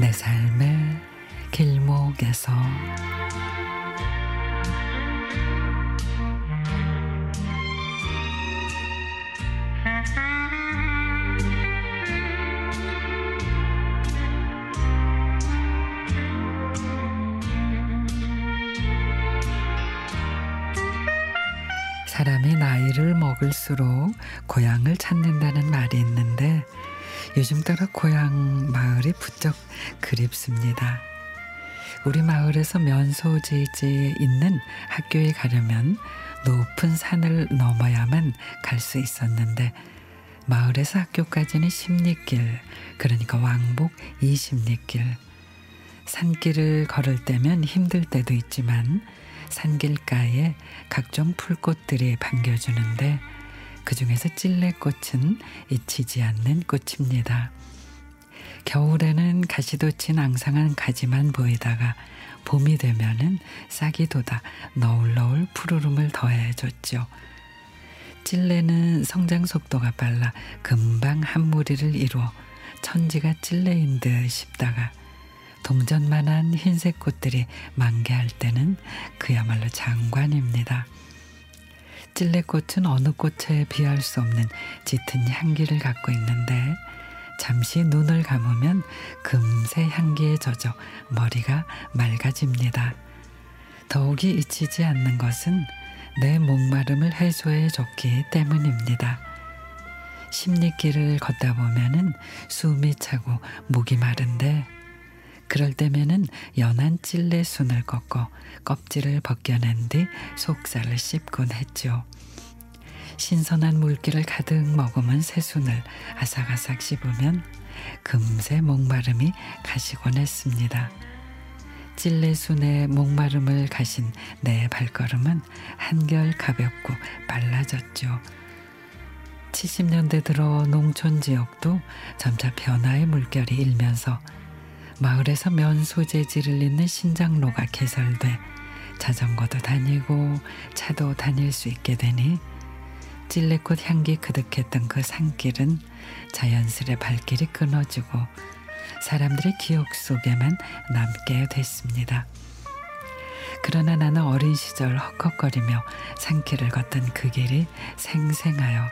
내 삶의 길목에서 사람이 나이를 먹을수록 고향을 찾는다는 말이 있는데 요즘 따라 고향 마을이 부쩍 그립습니다. 우리 마을에서 면소지지에 있는 학교에 가려면 높은 산을 넘어야만 갈 수 있었는데 마을에서 학교까지는 10리길, 그러니까 왕복 20리길. 산길을 걸을 때면 힘들 때도 있지만 산길가에 각종 풀꽃들이 반겨주는데 그중에서 찔레꽃은 잊히지 않는 꽃입니다. 겨울에는 가시돋친 앙상한 가지만 보이다가 봄이 되면은 싹이 돋아 너울너울 푸르름을 더해줬죠. 찔레는 성장 속도가 빨라 금방 한 무리를 이루어 천지가 찔레인 듯 싶다가 동전만한 흰색 꽃들이 만개할 때는 그야말로 장관입니다. 찔레꽃은 어느 꽃에 비할 수 없는 짙은 향기를 갖고 있는데 잠시 눈을 감으면 금세 향기에 젖어 머리가 맑아집니다. 더욱이 잊히지 않는 것은 내 목마름을 해소해 줬기 때문입니다. 십리길을 걷다 보면은 숨이 차고 목이 마른데 그럴 때면은 연한 찔레순을 꺾어 껍질을 벗겨낸 뒤 속살을 씹곤 했죠. 신선한 물기를 가득 머금은 새순을 아삭아삭 씹으면 금세 목마름이 가시곤 했습니다. 찔레순의 목마름을 가신 내 발걸음은 한결 가볍고 빨라졌죠. 70년대 들어 농촌 지역도 점차 변화의 물결이 일면서 마을에서 면 소재지를 잇는 신장로가 개설돼 자전거도 다니고 차도 다닐 수 있게 되니 찔레꽃 향기 그득했던 그 산길은 자연스레 발길이 끊어지고 사람들의 기억 속에만 남게 됐습니다. 그러나 나는 어린 시절 헉헉거리며 산길을 걷던 그 길이 생생하여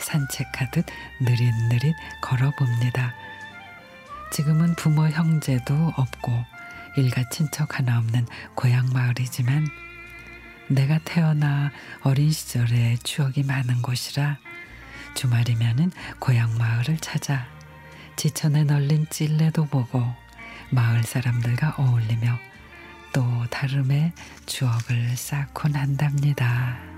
산책하듯 느릿느릿 걸어봅니다. 지금은 부모 형제도 없고 일가 친척 하나 없는 고향 마을이지만 내가 태어나 어린 시절의 추억이 많은 곳이라 주말이면은 고향 마을을 찾아 지천에 널린 찔레도 보고 마을 사람들과 어울리며 또 다름의 추억을 쌓곤 한답니다.